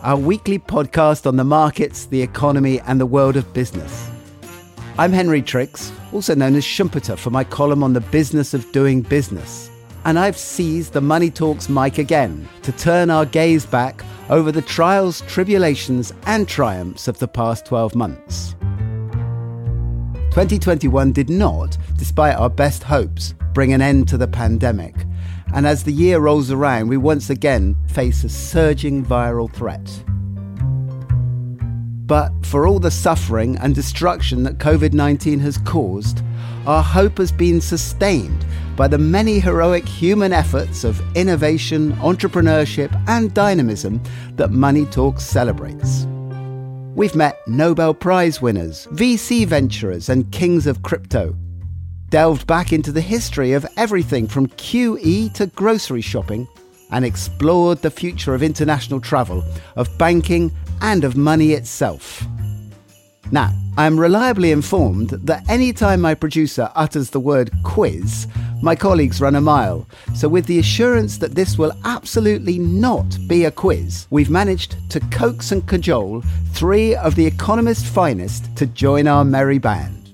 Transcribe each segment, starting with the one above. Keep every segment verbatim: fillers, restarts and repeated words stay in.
our weekly podcast on the markets, the economy, and the world of business. I'm Henry Tricks, also known as Schumpeter, for my column on the business of doing business. And I've seized the Money Talks mic again to turn our gaze back over the trials, tribulations, and triumphs of the past twelve months. twenty twenty-one did not, despite our best hopes, bring an end to the pandemic. And as the year rolls around, we once again face a surging viral threat. But for all the suffering and destruction that covid nineteen has caused, our hope has been sustained by the many heroic human efforts of innovation, entrepreneurship, and dynamism that Money Talks celebrates. We've met Nobel Prize winners, V C venturers, and kings of crypto, delved back into the history of everything from Q E to grocery shopping, and explored the future of international travel, of banking, and of money itself. Now, I'm reliably informed that any time my producer utters the word quiz, my colleagues run a mile. So with the assurance that this will absolutely not be a quiz, we've managed to coax and cajole three of The Economist's finest to join our merry band.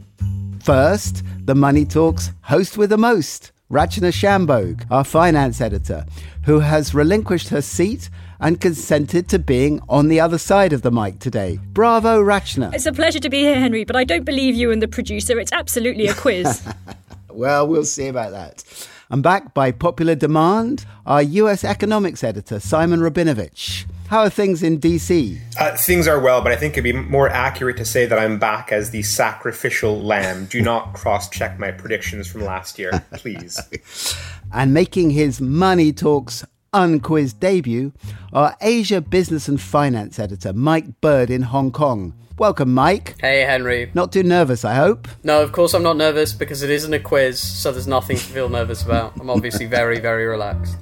First, the Money Talks host with the most, Rachana Shanbhogue, our finance editor, who has relinquished her seat and consented to being on the other side of the mic today. Bravo, Rachana. It's a pleasure to be here, Henry, but I don't believe you and the producer. It's absolutely a quiz. Well, we'll see about that. And back by popular demand, our U S economics editor, Simon Rabinovich. How are things in D C? Uh, things are well, but I think it'd be more accurate to say that I'm back as the sacrificial lamb. Do not cross-check my predictions from last year, please. And making his Money Talks unquiz debut, our Asia business and finance editor, Mike Bird in Hong Kong. Welcome, Mike. Hey, Henry. Not too nervous, I hope? No, of course I'm not nervous because it isn't a quiz, so there's nothing to feel nervous about. I'm obviously very, very relaxed.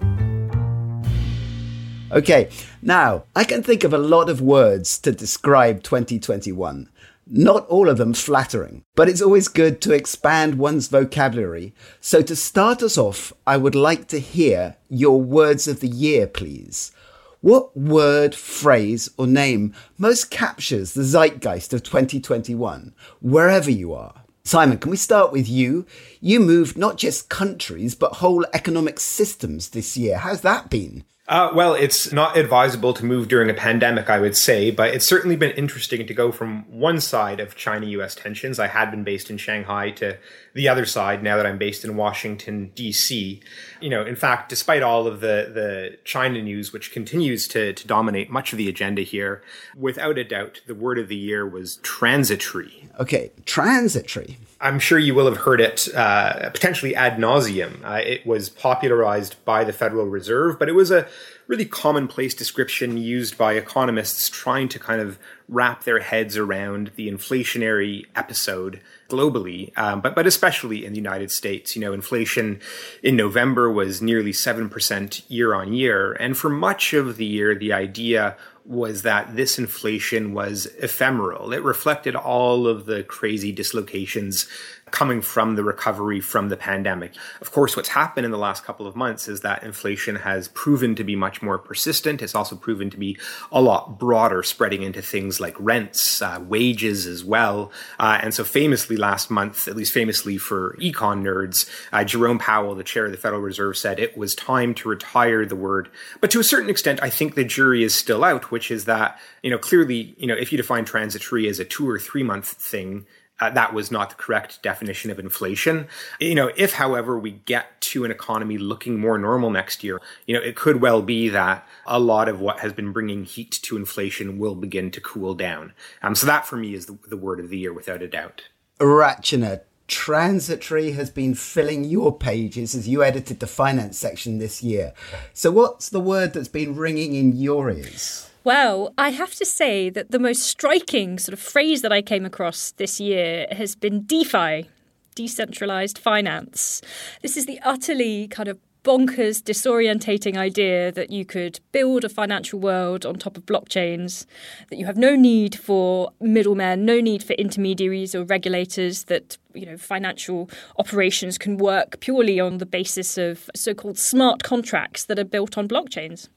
Okay, now, I can think of a lot of words to describe twenty twenty-one. Not all of them flattering, but it's always good to expand one's vocabulary. So to start us off, I would like to hear your words of the year, please. What word, phrase, or name most captures the zeitgeist of twenty twenty-one, wherever you are? Simon, can we start with you? You moved not just countries, but whole economic systems this year. How's that been? Uh, well, it's not advisable to move during a pandemic, I would say, but it's certainly been interesting to go from one side of China U S tensions. I had been based in Shanghai to the other side now that I'm based in Washington, D C. You know, in fact, despite all of the, the China news, which continues to, to dominate much of the agenda here, without a doubt, the word of the year was transitory. Okay, transitory. I'm sure you will have heard it uh, potentially ad nauseum. Uh, it was popularized by the Federal Reserve, but it was a really commonplace description used by economists trying to kind of wrap their heads around the inflationary episode globally, um, but but especially in the United States. You know, inflation in November was nearly seven percent year on year. And for much of the year, the idea was that this inflation was ephemeral. It reflected all of the crazy dislocations coming from the recovery from the pandemic. Of course, what's happened in the last couple of months is that inflation has proven to be much more persistent. It's also proven to be a lot broader, spreading into things like rents, uh, wages as well. Uh, and so famously last month, at least famously for econ nerds, uh, Jerome Powell, the chair of the Federal Reserve, said it was time to retire the word. But to a certain extent, I think the jury is still out, which is that, you know, clearly, you know, if you define transitory as a two or three month thing, Uh, that was not the correct definition of inflation. You know, if, however, we get to an economy looking more normal next year, you know, it could well be that a lot of what has been bringing heat to inflation will begin to cool down. Um, so that, for me, is the, the word of the year, without a doubt. Rachana, transitory has been filling your pages as you edited the finance section this year. So what's the word that's been ringing in your ears? Well, I have to say that the most striking sort of phrase that I came across this year has been DeFi, decentralized finance. This is the utterly kind of bonkers, disorientating idea that you could build a financial world on top of blockchains, that you have no need for middlemen, no need for intermediaries or regulators, that you know financial operations can work purely on the basis of so-called smart contracts that are built on blockchains.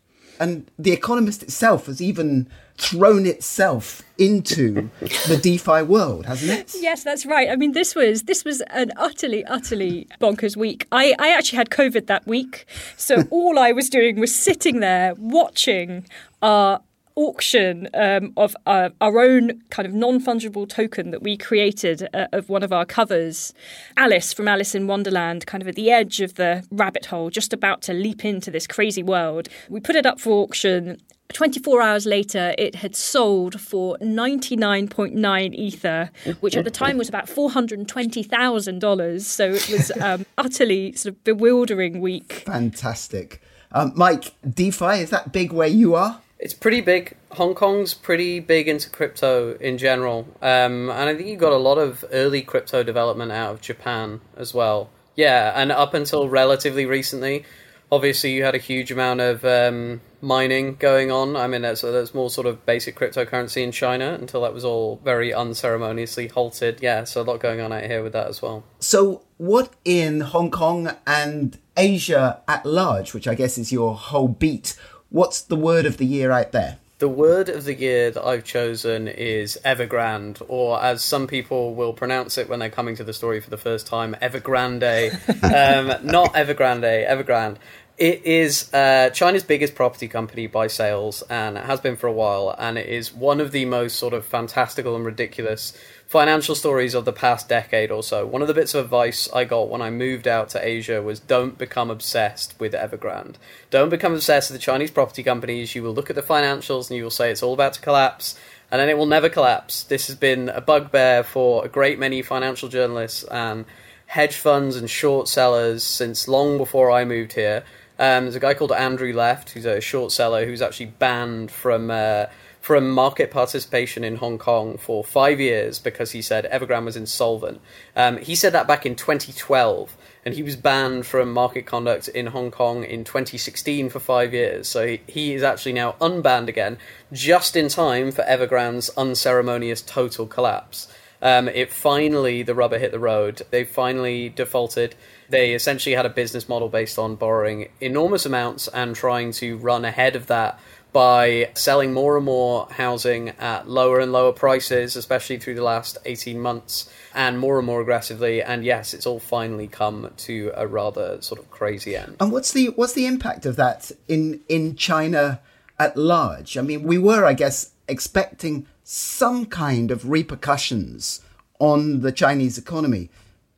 And The Economist itself has even thrown itself into the DeFi world, hasn't it? Yes, that's right. I mean, this was this was an utterly, utterly bonkers week. I, I actually had COVID that week. So all I was doing was sitting there watching our auction um, of our, our own kind of non-fungible token that we created uh, of one of our covers. Alice from Alice in Wonderland, kind of at the edge of the rabbit hole, just about to leap into this crazy world. We put it up for auction. twenty-four hours later, it had sold for ninety-nine point nine ether, which at the time was about four hundred twenty thousand dollars. So it was um, utterly sort of bewildering week. Fantastic. Um, Mike, DeFi, is that big where you are? It's pretty big. Hong Kong's pretty big into crypto in general. Um, and I think you got a lot of early crypto development out of Japan as well. Yeah, and up until relatively recently, obviously you had a huge amount of um, mining going on. I mean, that's, that's more sort of basic cryptocurrency in China until that was all very unceremoniously halted. Yeah, so a lot going on out here with that as well. So what in Hong Kong and Asia at large, which I guess is your whole beat, what's the word of the year out there? The word of the year that I've chosen is Evergrande, or as some people will pronounce it when they're coming to the story for the first time, Evergrande. um, not Evergrande, Evergrande. It is uh, China's biggest property company by sales, and it has been for a while, and it is one of the most sort of fantastical and ridiculous financial stories of the past decade or so. One of the bits of advice I got when I moved out to Asia was don't become obsessed with Evergrande. Don't become obsessed with the Chinese property companies. You will look at the financials and you will say it's all about to collapse, and then it will never collapse. This has been a bugbear for a great many financial journalists and hedge funds and short sellers since long before I moved here. Um, there's a guy called Andrew Left, who's a short seller, who's actually banned from uh, from market participation in Hong Kong for five years because he said Evergrande was insolvent. Um, he said that back in twenty twelve, and he was banned from market conduct in Hong Kong in twenty sixteen for five years. So he, he is actually now unbanned again, just in time for Evergrande's unceremonious total collapse. Um, it finally, the rubber hit the road. They finally defaulted. They essentially had a business model based on borrowing enormous amounts and trying to run ahead of that by selling more and more housing at lower and lower prices, especially through the last eighteen months, and more and more aggressively. And yes, it's all finally come to a rather sort of crazy end. And what's the what's the impact of that in in China at large? I mean, we were, I guess, expecting some kind of repercussions on the Chinese economy.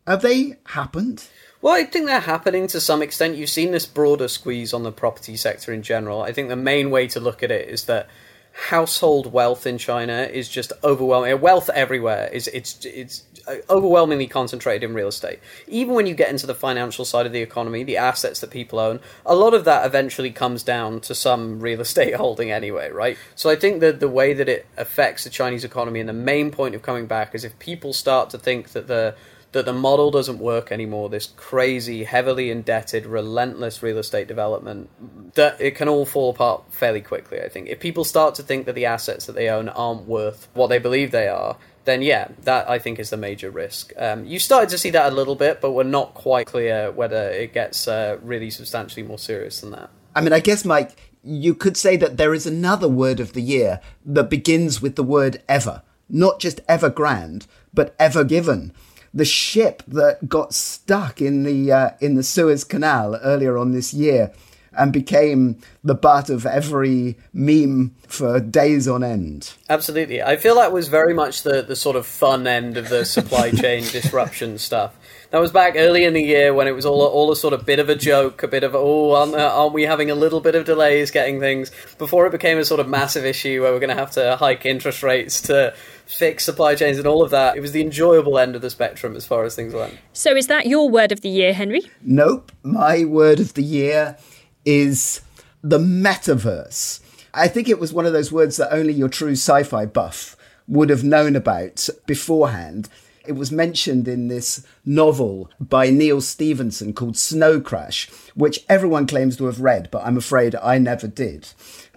Have they happened? Well, I think they're happening to some extent. You've seen this broader squeeze on the property sector in general. I think the main way to look at it is that household wealth in China is just overwhelming. Wealth everywhere is it's it's overwhelmingly concentrated in real estate. Even when you get into the financial side of the economy, the assets that people own, a lot of that eventually comes down to some real estate holding anyway, right? So I think that the way that it affects the Chinese economy, and the main point of coming back, is if people start to think that the that the model doesn't work anymore, this crazy, heavily indebted, relentless real estate development, that it can all fall apart fairly quickly, I think. If people start to think that the assets that they own aren't worth what they believe they are, then yeah, that I think is the major risk. Um, you started to see that a little bit, but we're not quite clear whether it gets uh, really substantially more serious than that. I mean, I guess, Mike, you could say that there is another word of the year that begins with the word ever, not just Evergrande, but Ever Given. The ship that got stuck in the uh, in the Suez Canal earlier on this year and became the butt of every meme for days on end. Absolutely. I feel that was very much the, the sort of fun end of the supply chain disruption stuff. That was back early in the year when it was all, all a sort of bit of a joke, a bit of, oh, aren't, aren't we having a little bit of delays getting things, before it became a sort of massive issue where we're going to have to hike interest rates to fix supply chains and all of that. It was the enjoyable end of the spectrum as far as things went. So is that your word of the year, Henry? Nope. My word of the year is the metaverse. I think it was one of those words that only your true sci-fi buff would have known about beforehand. It was mentioned in this novel by Neal Stephenson called Snow Crash, which everyone claims to have read, but I'm afraid I never did.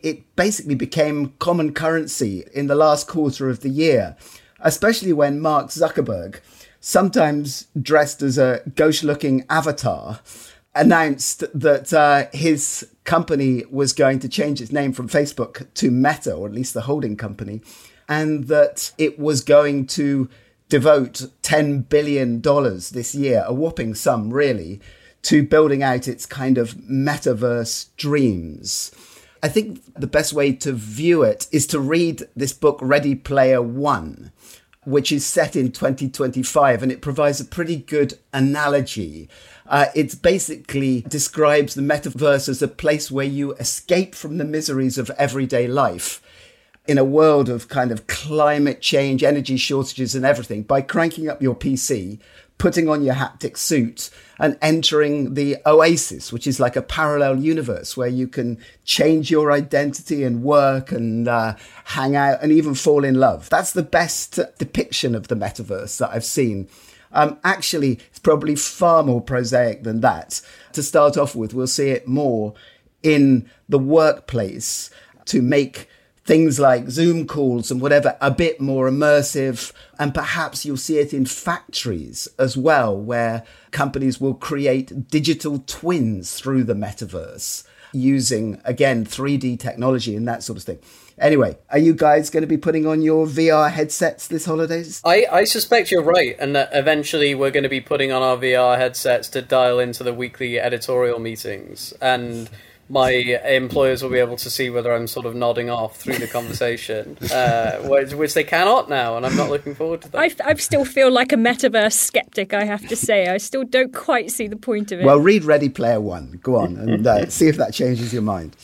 It basically became common currency in the last quarter of the year, especially when Mark Zuckerberg, sometimes dressed as a gauche-looking avatar, announced that uh, his company was going to change its name from Facebook to Meta, or at least the holding company, and that it was going to devote ten billion dollars this year, a whopping sum really, to building out its kind of metaverse dreams. I think the best way to view it is to read this book, Ready Player One, which is set in twenty twenty-five, and it provides a pretty good analogy. Uh, it basically describes the metaverse as a place where you escape from the miseries of everyday life in a world of kind of climate change, energy shortages and everything by cranking up your P C, putting on your haptic suit and entering the Oasis, which is like a parallel universe where you can change your identity and work and uh, hang out and even fall in love. That's the best depiction of the metaverse that I've seen. Um, actually, it's probably far more prosaic than that. To start off with, we'll see it more in the workplace to make things like Zoom calls and whatever a bit more immersive. And perhaps you'll see it in factories as well, where companies will create digital twins through the metaverse using, again, three D technology and that sort of thing. Anyway, are you guys going to be putting on your V R headsets this holidays? I, I suspect you're right, and that eventually we're going to be putting on our V R headsets to dial into the weekly editorial meetings. And my employers will be able to see whether I'm sort of nodding off through the conversation, uh, which, which they cannot now, and I'm not looking forward to that. I, I still feel like a metaverse skeptic, I have to say. I still don't quite see the point of it. Well, read Ready Player One. Go on and uh, see if that changes your mind.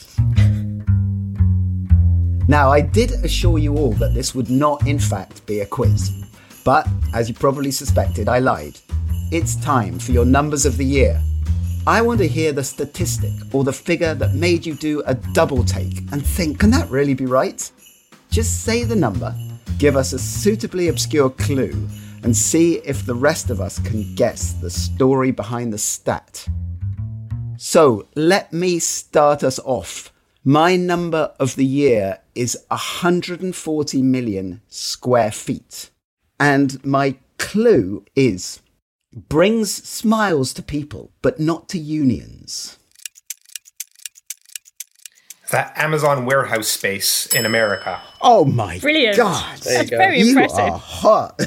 Now, I did assure you all that this would not, in fact, be a quiz. But, as you probably suspected, I lied. It's time for your numbers of the year. I want to hear the statistic or the figure that made you do a double take and think, can that really be right? Just say the number, give us a suitably obscure clue, and see if the rest of us can guess the story behind the stat. So let me start us off. My number of the year is one hundred forty million square feet. And my clue is brings smiles to people, but not to unions. That Amazon warehouse space in America. Oh my Brilliant. God. That's go. very you impressive. You are hot.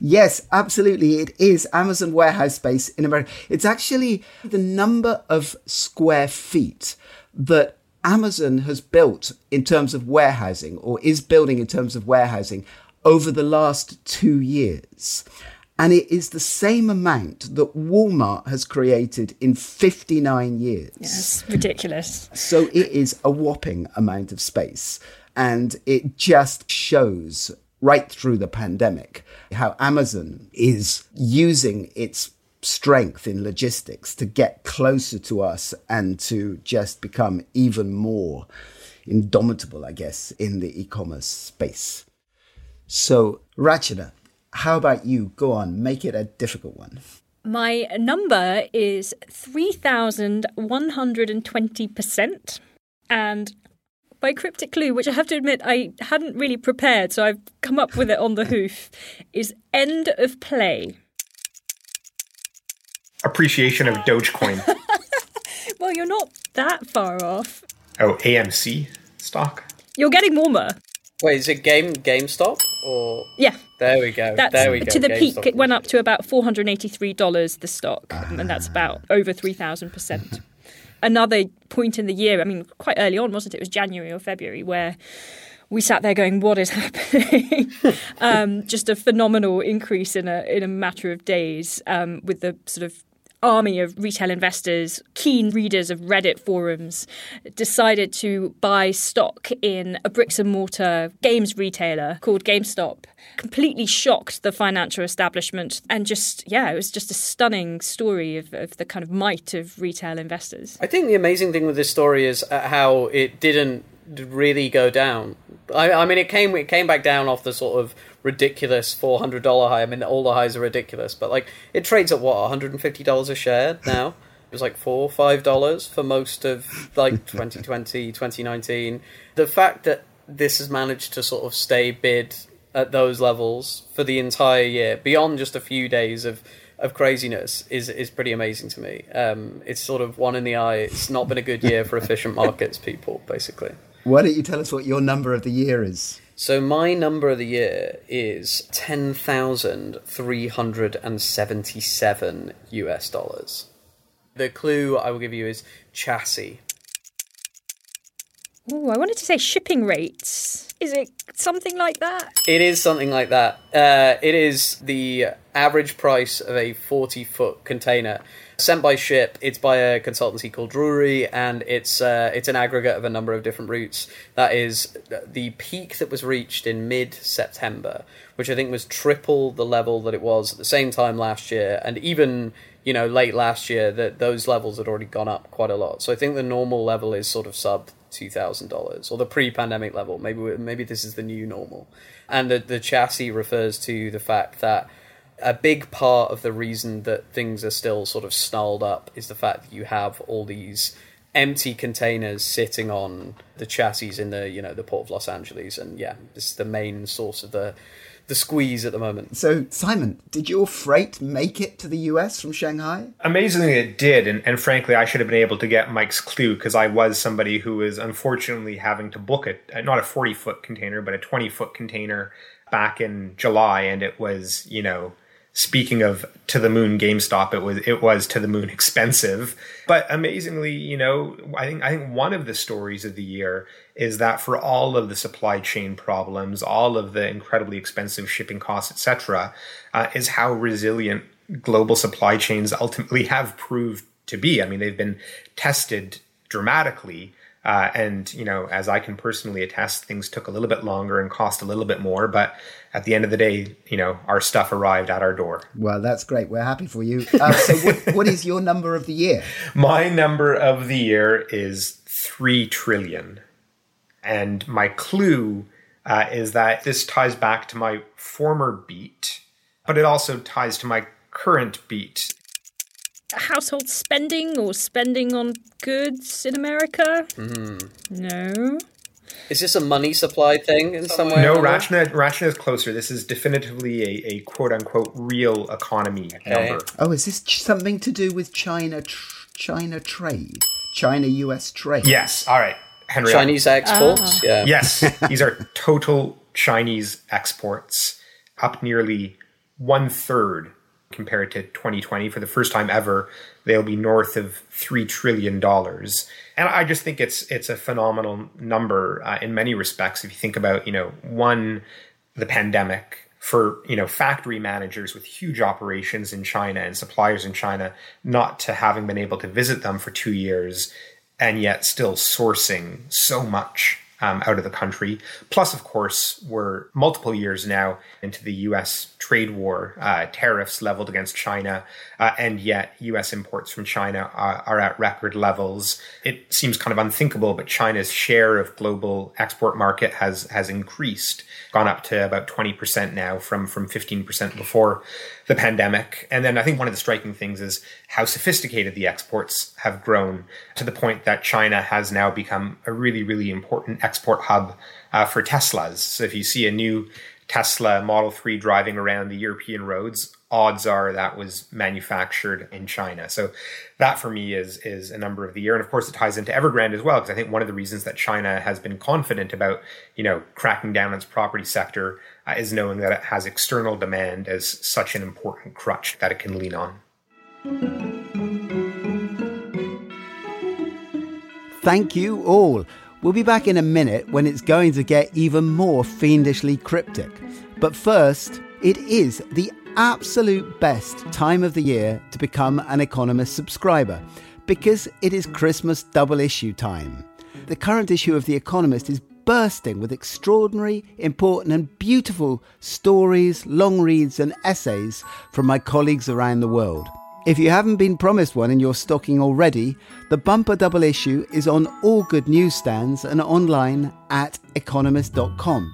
Yes, absolutely. It is Amazon warehouse space in America. It's actually the number of square feet that Amazon has built in terms of warehousing, or is building in terms of warehousing, over the last two years. And it is the same amount that Walmart has created in fifty-nine years. Yes, ridiculous. So it is a whopping amount of space. And it just shows right through the pandemic how Amazon is using its strength in logistics to get closer to us and to just become even more indomitable, I guess, in the e-commerce space. So, Rachana, how about you? Go on, make it a difficult one. My number is three thousand one hundred twenty percent. And by cryptic clue, which I have to admit I hadn't really prepared, so I've come up with it on the hoof, is end of play. Appreciation of Dogecoin. Well, you're not that far off. Oh, A M C stock? You're getting warmer. Wait, is it Game GameStop? Or yeah, there we go. That's, there we go. To the Game peak, Stop. It went up to about four hundred and eighty-three dollars the stock, ah. and that's about over three thousand percent. Another point in the year, I mean, quite early on, wasn't it? It was January or February where we sat there going, "What is happening?" um, just a phenomenal increase in a in a matter of days, um, with the sort of army of retail investors, keen readers of Reddit forums, decided to buy stock in a bricks and mortar games retailer called GameStop. Completely shocked the financial establishment, and just, yeah, it was just a stunning story of, of the kind of might of retail investors. I think the amazing thing with this story is how it didn't really go down. I, I mean, it came it came back down off the sort of ridiculous four hundred dollars high. I mean, all the highs are ridiculous, but like it trades at what, one hundred fifty dollars a share now. It was like four, five dollars for most of like twenty twenty, twenty nineteen. The fact that this has managed to sort of stay bid at those levels for the entire year, beyond just a few days of. of craziness is is pretty amazing to me. Um, it's sort of one in the eye. It's not been a good year for efficient markets people, basically. Why don't you tell us what your number of the year is? So my number of the year is ten thousand three hundred seventy-seven U S dollars. The clue I will give you is chassis. Oh, I wanted to say shipping rates. Is it something like that? It is something like that. Uh, it is the average price of a forty-foot container sent by ship. It's by a consultancy called Drewry, and it's uh, it's an aggregate of a number of different routes. That is the peak that was reached in mid-September, which I think was triple the level that it was at the same time last year, and even... you know, late last year, that those levels had already gone up quite a lot. So I think the normal level is sort of sub two thousand dollars, or the pre-pandemic level. Maybe maybe this is the new normal. And the, the chassis refers to the fact that a big part of the reason that things are still sort of snarled up is the fact that you have all these empty containers sitting on the chassis in the, you know, the port of Los Angeles. And yeah, this is the main source of the... the squeeze at the moment. So, Simon, did your freight make it to the U S from Shanghai? Amazingly, it did. And, and frankly, I should have been able to get Mike's clue, because I was somebody who was unfortunately having to book a, not a forty-foot container, but a twenty-foot container back in July. And it was, you know, speaking of to the moon GameStop, it was it was to the moon expensive. But amazingly, you know, I think I think one of the stories of the year is that for all of the supply chain problems, all of the incredibly expensive shipping costs, et cetera, uh, is how resilient global supply chains ultimately have proved to be. I mean, they've been tested dramatically. Uh, and, you know, as I can personally attest, things took a little bit longer and cost a little bit more. But at the end of the day, you know, our stuff arrived at our door. Well, that's great. We're happy for you. Uh, so what, what is your number of the year? My number of the year is three trillion. And my clue uh, is that this ties back to my former beat, but it also ties to my current beat. Household spending or spending on goods in America? Mm. No. Is this a money supply thing in some way? No, Rachana, Rachana is closer. This is definitively a, a quote-unquote real economy okay. number. Oh, is this something to do with China tr- China trade? China-U S trade? Yes. All right, Henry. Chinese exports? Ah. Yeah. Yes. These are total Chinese exports, up nearly one-third compared to twenty twenty. For the first time ever, they'll be north of three trillion dollars. And I just think it's it's a phenomenal number uh, in many respects. If you think about, you know, one, the pandemic for, you know, factory managers with huge operations in China and suppliers in China, not to having been able to visit them for two years and yet still sourcing so much Um, out of the country. Plus, of course, we're multiple years now into the U S trade war, uh, tariffs leveled against China, uh, and yet U S imports from China are, are at record levels. It seems kind of unthinkable, but China's share of global export market has has increased, gone up to about twenty percent now from, from fifteen percent before the pandemic. And then I think one of the striking things is how sophisticated the exports have grown, to the point that China has now become a really, really important export hub uh, for Teslas. So if you see a new Tesla Model three driving around the European roads, odds are that was manufactured in China. So that for me is is a number of the year. And of course, it ties into Evergrande as well, because I think one of the reasons that China has been confident about, you know, cracking down on its property sector uh, is knowing that it has external demand as such an important crutch that it can lean on. Thank you all. We'll be back in a minute when it's going to get even more fiendishly cryptic. But first, it is the absolute best time of the year to become an Economist subscriber, because it is Christmas double issue time. The current issue of The Economist is bursting with extraordinary, important and beautiful stories, long reads and essays from my colleagues around the world. If you haven't been promised one in your stocking already, the Bumper Double Issue is on all good newsstands and online at economist dot com.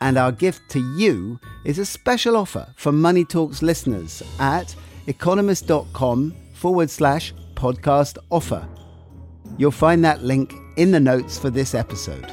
And our gift to you is a special offer for Money Talks listeners at economist dot com forward slash podcast offer. You'll find that link in the notes for this episode.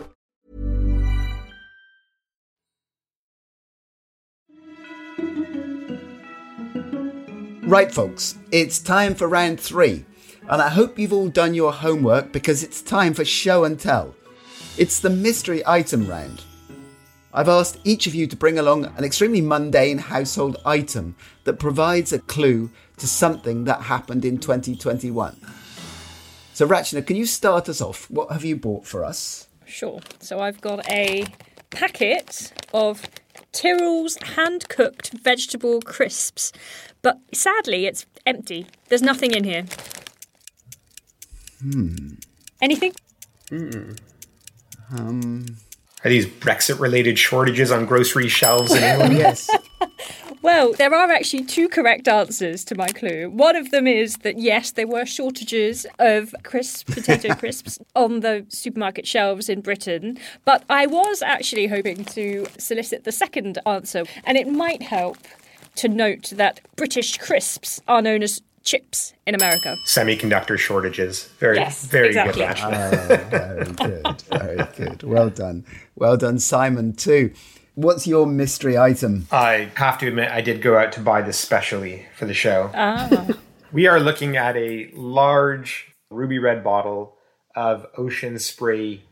Right, folks, it's time for round three, and I hope you've all done your homework because it's time for show and tell. It's the mystery item round. I've asked each of you to bring along an extremely mundane household item that provides a clue to something that happened in twenty twenty-one. So, Rachana, can you start us off? What have you bought for us? Sure. So I've got a packet of Tyrrell's hand-cooked vegetable crisps, but sadly it's empty. There's nothing in here. Hmm. Anything? Mm. Um. Are these Brexit-related shortages on grocery shelves in England? Yes. Well, there are actually two correct answers to my clue. One of them is that, yes, there were shortages of crisps, potato crisps on the supermarket shelves in Britain. But I was actually hoping to solicit the second answer. And it might help to note that British crisps are known as chips in America. Semiconductor shortages. Very, yes, very exactly. Good. Oh, very good. Very good. Well done. Well done, Simon, too. What's your mystery item? I have to admit, I did go out to buy this specially for the show. Ah. We are looking at a large ruby red bottle of Ocean Spray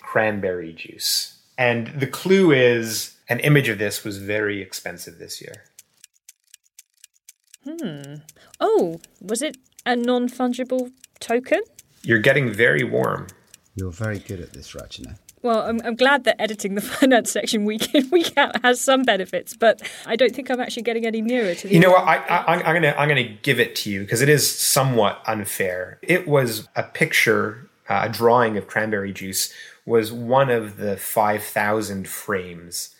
cranberry juice. And the clue is an image of this was very expensive this year. Hmm. Oh, was it a non-fungible token? You're getting very warm. You're very good at this, Rachana. Well, I'm, I'm glad that editing the finance section week in, week out has some benefits, but I don't think I'm actually getting any nearer to the... You know what? I, I, I'm going to I'm going to give it to you because it is somewhat unfair. It was a picture, uh, a drawing of cranberry juice was one of the five thousand frames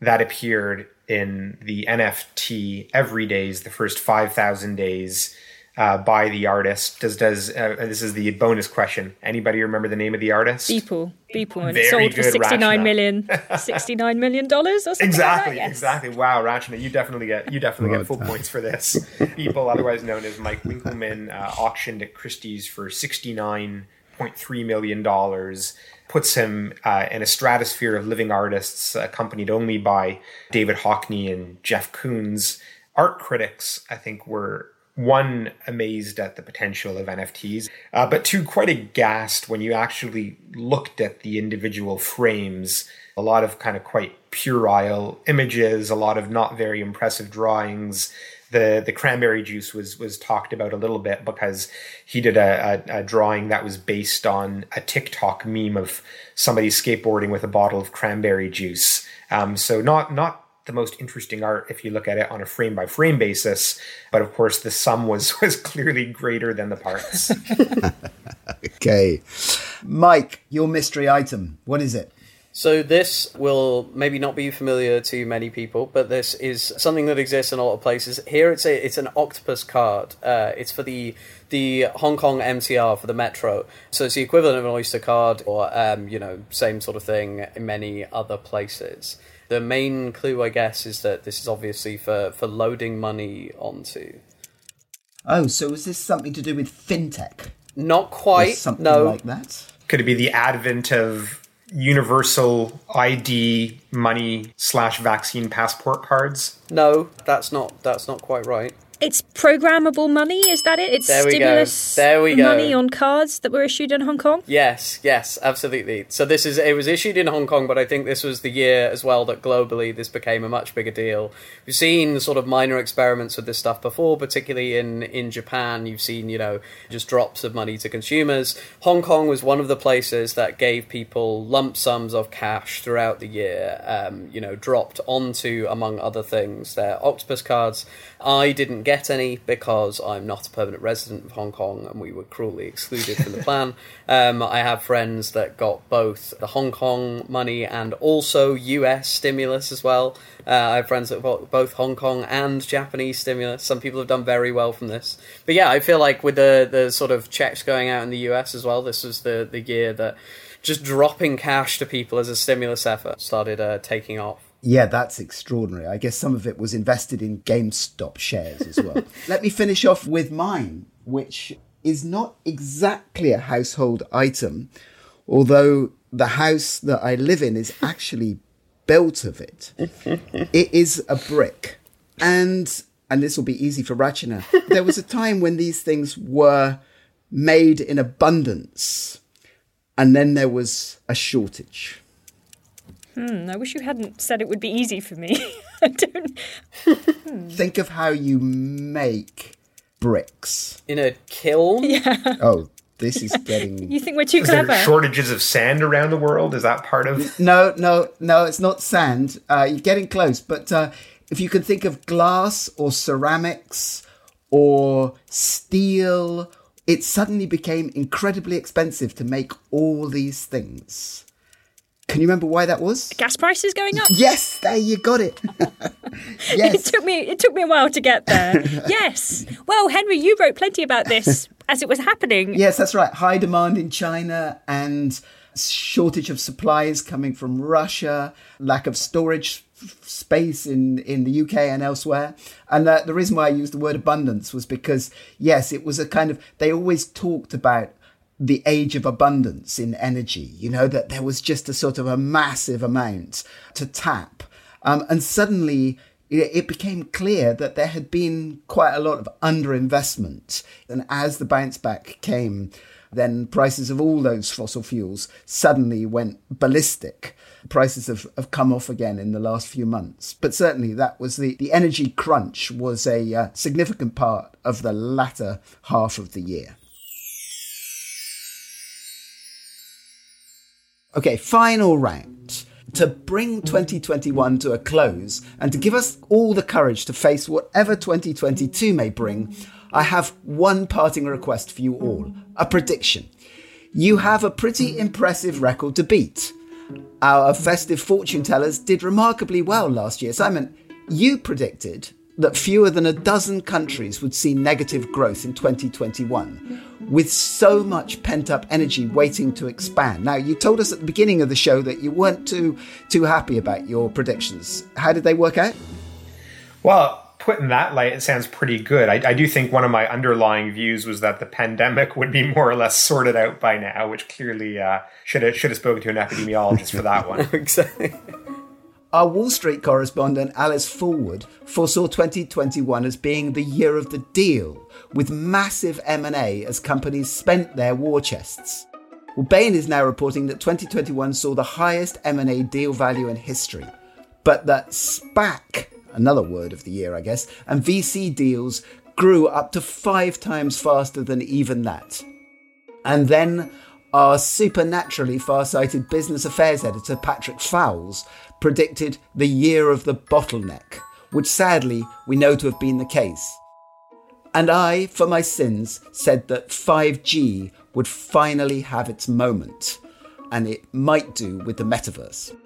that appeared in the N F T Every Days, the first five thousand days uh, by the artist. Does does uh, this is the bonus question. Anybody remember the name of the artist? Beeple. Beeple. And it sold for sixty-nine million dollars. sixty-nine million dollars or something. Exactly. Like exactly. Wow, Rachana, you definitely get you definitely get full points for this. Beeple, otherwise known as Mike Winkelmann, uh, auctioned at Christie's for sixty-nine point three million dollars. Puts him uh, in a stratosphere of living artists, accompanied only by David Hockney and Jeff Koons. Art critics, I think, were one, amazed at the potential of N F Ts, uh, but two, quite aghast when you actually looked at the individual frames. A lot of kind of quite puerile images, a lot of not very impressive drawings. The the cranberry juice was was talked about a little bit because he did a, a, a drawing that was based on a TikTok meme of somebody skateboarding with a bottle of cranberry juice. Um, so not not the most interesting art if you look at it on a frame by frame basis, but of course the sum was was clearly greater than the parts. Okay, Mike, your mystery item, what is it? So this will maybe not be familiar to many people, but this is something that exists in a lot of places. Here it's a, it's an octopus card. Uh, it's for the the Hong Kong M T R, for the metro. So it's the equivalent of an Oyster card or, um, you know, same sort of thing in many other places. The main clue, I guess, is that this is obviously for, for loading money onto. Oh, so is this something to do with fintech? Not quite, something no. Something like that? Could it be the advent of universal I D money slash vaccine passport cards? No, that's not that's not quite right. It's programmable money, is that it? It's there we stimulus go. There we go. Money on cards that were issued in Hong Kong? Yes, yes, absolutely. So this is, it was issued in Hong Kong, but I think this was the year as well that globally this became a much bigger deal. We've seen sort of minor experiments with this stuff before, particularly in, in Japan. You've seen, you know, just drops of money to consumers. Hong Kong was one of the places that gave people lump sums of cash throughout the year, um, you know, dropped onto, among other things, their octopus cards. I didn't get any because I'm not a permanent resident of Hong Kong and we were cruelly excluded from the plan. Um, I have friends that got both the Hong Kong money and also U S stimulus as well. Uh, I have friends that got both Hong Kong and Japanese stimulus. Some people have done very well from this. But yeah, I feel like with the, the sort of checks going out in the U S as well, this was the, the year that just dropping cash to people as a stimulus effort started uh, taking off. Yeah, that's extraordinary. I guess some of it was invested in GameStop shares as well. Let me finish off with mine, which is not exactly a household item, although the house that I live in is actually built of it. It is a brick. And, and this will be easy for Rachana, there was a time when these things were made in abundance, and then there was a shortage. Hmm, I wish you hadn't said it would be easy for me. I don't... Hmm. Think of how you make bricks. In a kiln? Yeah. Oh, this yeah. is getting... You think we're too is clever? There shortages of sand around the world? Is that part of... No, no, no, it's not sand. Uh, you're getting close. But uh, if you can think of glass or ceramics or steel, it suddenly became incredibly expensive to make all these things. Can you remember why that was? Gas prices going up. Yes, there you got it. Yes. It took me it took me a while to get there. Yes. Well, Henry, you wrote plenty about this as it was happening. Yes, that's right. High demand in China and shortage of supplies coming from Russia, lack of storage space in, in the U K and elsewhere. And uh, the reason why I used the word abundance was because, yes, it was a kind of, they always talked about the age of abundance in energy, you know, that there was just a sort of a massive amount to tap. Um, and suddenly it became clear that there had been quite a lot of underinvestment. And as the bounce back came, then prices of all those fossil fuels suddenly went ballistic. Prices have, have come off again in the last few months. But certainly that was the, the energy crunch was a uh, significant part of the latter half of the year. Okay, final round. To bring twenty twenty-one to a close and to give us all the courage to face whatever twenty twenty-two may bring, I have one parting request for you all, a prediction. You have a pretty impressive record to beat. Our festive fortune tellers did remarkably well last year. Simon, you predicted that fewer than a dozen countries would see negative growth in twenty twenty-one, with so much pent-up energy waiting to expand. Now, you told us at the beginning of the show that you weren't too too happy about your predictions. How did they work out? Well, put in that light, it sounds pretty good. I, I do think one of my underlying views was that the pandemic would be more or less sorted out by now, which clearly uh, should have, should have spoken to an epidemiologist for that one. Exactly. Our Wall Street correspondent, Alice Fullwood, foresaw twenty twenty-one as being the year of the deal, with massive M and A as companies spent their war chests. Well, Bain is now reporting that twenty twenty-one saw the highest M and A deal value in history, but that SPAC, another word of the year, I guess, and V C deals grew up to five times faster than even that. And then our supernaturally far-sighted business affairs editor, Patrick Foulis, predicted the year of the bottleneck, which sadly we know to have been the case. And I, for my sins, said that five G would finally have its moment, and it might do with the metaverse.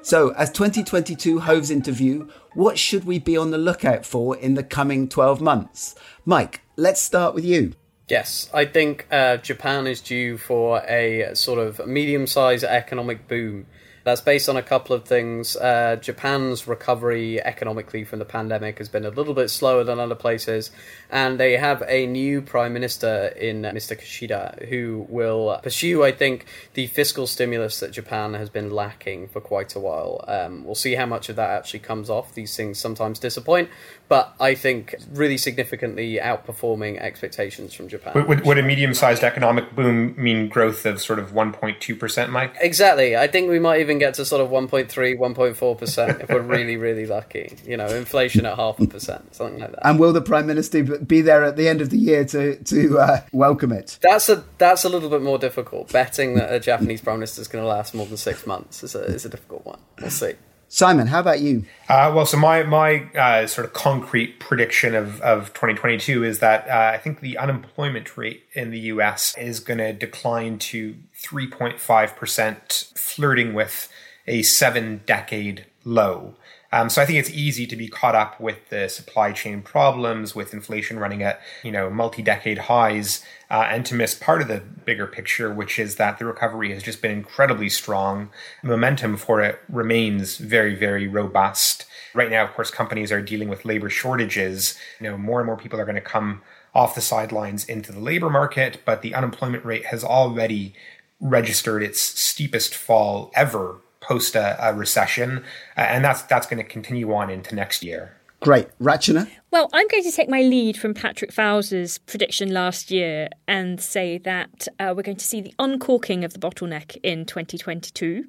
So, as twenty twenty-two hoves into view, what should we be on the lookout for in the coming twelve months? Mike, let's start with you. Yes, I think uh, Japan is due for a sort of medium-sized economic boom. That's based on a couple of things. Uh, Japan's recovery economically from the pandemic has been a little bit slower than other places, and they have a new prime minister in Mister Kishida, who will pursue, I think, the fiscal stimulus that Japan has been lacking for quite a while. Um, we'll see how much of that actually comes off. These things sometimes disappoint, but I think really significantly outperforming expectations from Japan. Would, would, would a medium-sized economic boom mean growth of sort of one point two percent, Mike? Exactly. I think we might even get to sort of one point three, one point four percent if we're really, really lucky. You know, inflation at half a percent, something like that. And will the Prime Minister be there at the end of the year to to uh, welcome it? That's a that's a little bit more difficult. Betting that a Japanese Prime Minister is going to last more than six months is a, is a difficult one. We'll see. Simon, how about you? Uh, well, so my my uh, sort of concrete prediction of, of twenty twenty-two is that uh, I think the unemployment rate in the U S is going to decline to three point five percent, flirting with a seven-decade low. Um, so I think it's easy to be caught up with the supply chain problems, with inflation running at, you know, multi-decade highs, uh, and to miss part of the bigger picture, which is that the recovery has just been incredibly strong. Momentum for it remains very, very robust. Right now, of course, companies are dealing with labor shortages. You know, more and more people are going to come off the sidelines into the labor market, but the unemployment rate has already registered its steepest fall ever post a, a recession, uh, and that's that's going to continue on into next year. Great. Rachana? Well, I'm going to take my lead from Patrick Foulis' prediction last year and say that uh, we're going to see the uncorking of the bottleneck in twenty twenty-two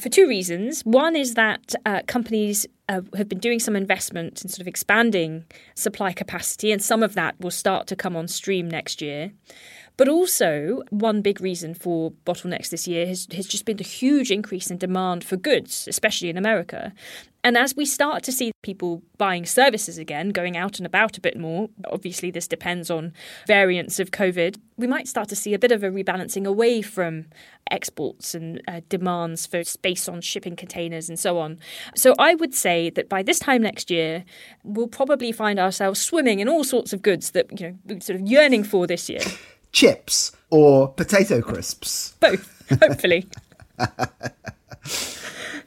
for two reasons. One is that uh, companies uh, have been doing some investment in sort of expanding supply capacity, and some of that will start to come on stream next year. But also, one big reason for bottlenecks this year has, has just been the huge increase in demand for goods, especially in America. And as we start to see people buying services again, going out and about a bit more, obviously this depends on variants of COVID, we might start to see a bit of a rebalancing away from exports and uh, demands for space on shipping containers and so on. So I would say that by this time next year, we'll probably find ourselves swimming in all sorts of goods that, you know, we're sort of yearning for this year. Chips or potato crisps? Both, hopefully.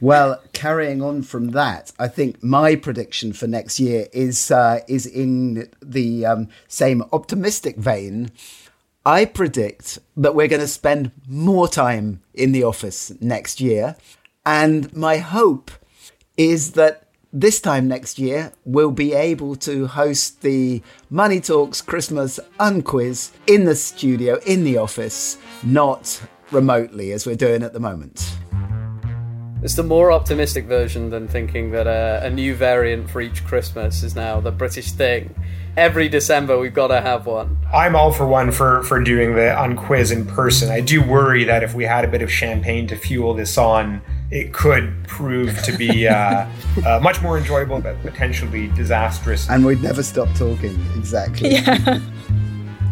Well, carrying on from that, I think my prediction for next year is uh, is in the um, same optimistic vein. I predict that we're going to spend more time in the office next year. And my hope is that this time next year, we'll be able to host the Money Talks Christmas Unquiz in the studio, in the office, not remotely as we're doing at the moment. It's the more optimistic version than thinking that uh, a new variant for each Christmas is now the British thing. Every December, we've got to have one. I'm all for one for, for doing the unquiz in person. I do worry that if we had a bit of champagne to fuel this on, it could prove to be uh, uh, much more enjoyable, but potentially disastrous. And we'd never stop talking, exactly. Yeah.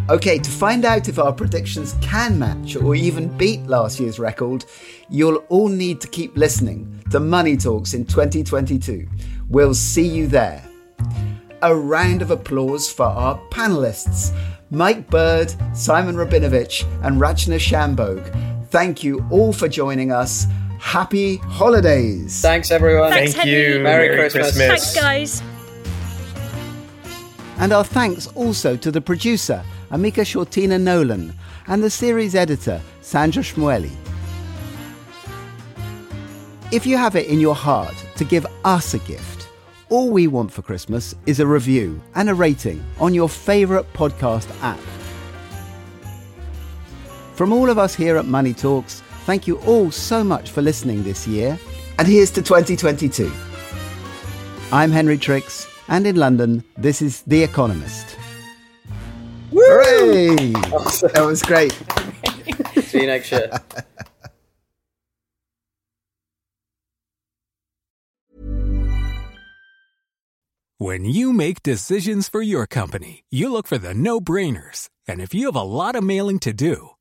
Okay, to find out if our predictions can match or even beat last year's record, you'll all need to keep listening to Money Talks in twenty twenty-two. We'll see you there. A round of applause for our panellists, Mike Bird, Simon Rabinovich and Rachana Shanbhogue. Thank you all for joining us. Happy holidays. Thanks, everyone. Thanks, Thank Henry. you. Merry, Merry Christmas. Christmas. Thanks, guys. And our thanks also to the producer, Amika Shortina Nolan, and the series editor, Sanja Shmueli. If you have it in your heart to give us a gift, all we want for Christmas is a review and a rating on your favourite podcast app. From all of us here at Money Talks, thank you all so much for listening this year. And here's to twenty twenty-two. I'm Henry Tricks, and in London, this is The Economist. Woo! Hooray! Awesome. That was great. See you next year. When you make decisions for your company, you look for the no-brainers. And if you have a lot of mailing to do,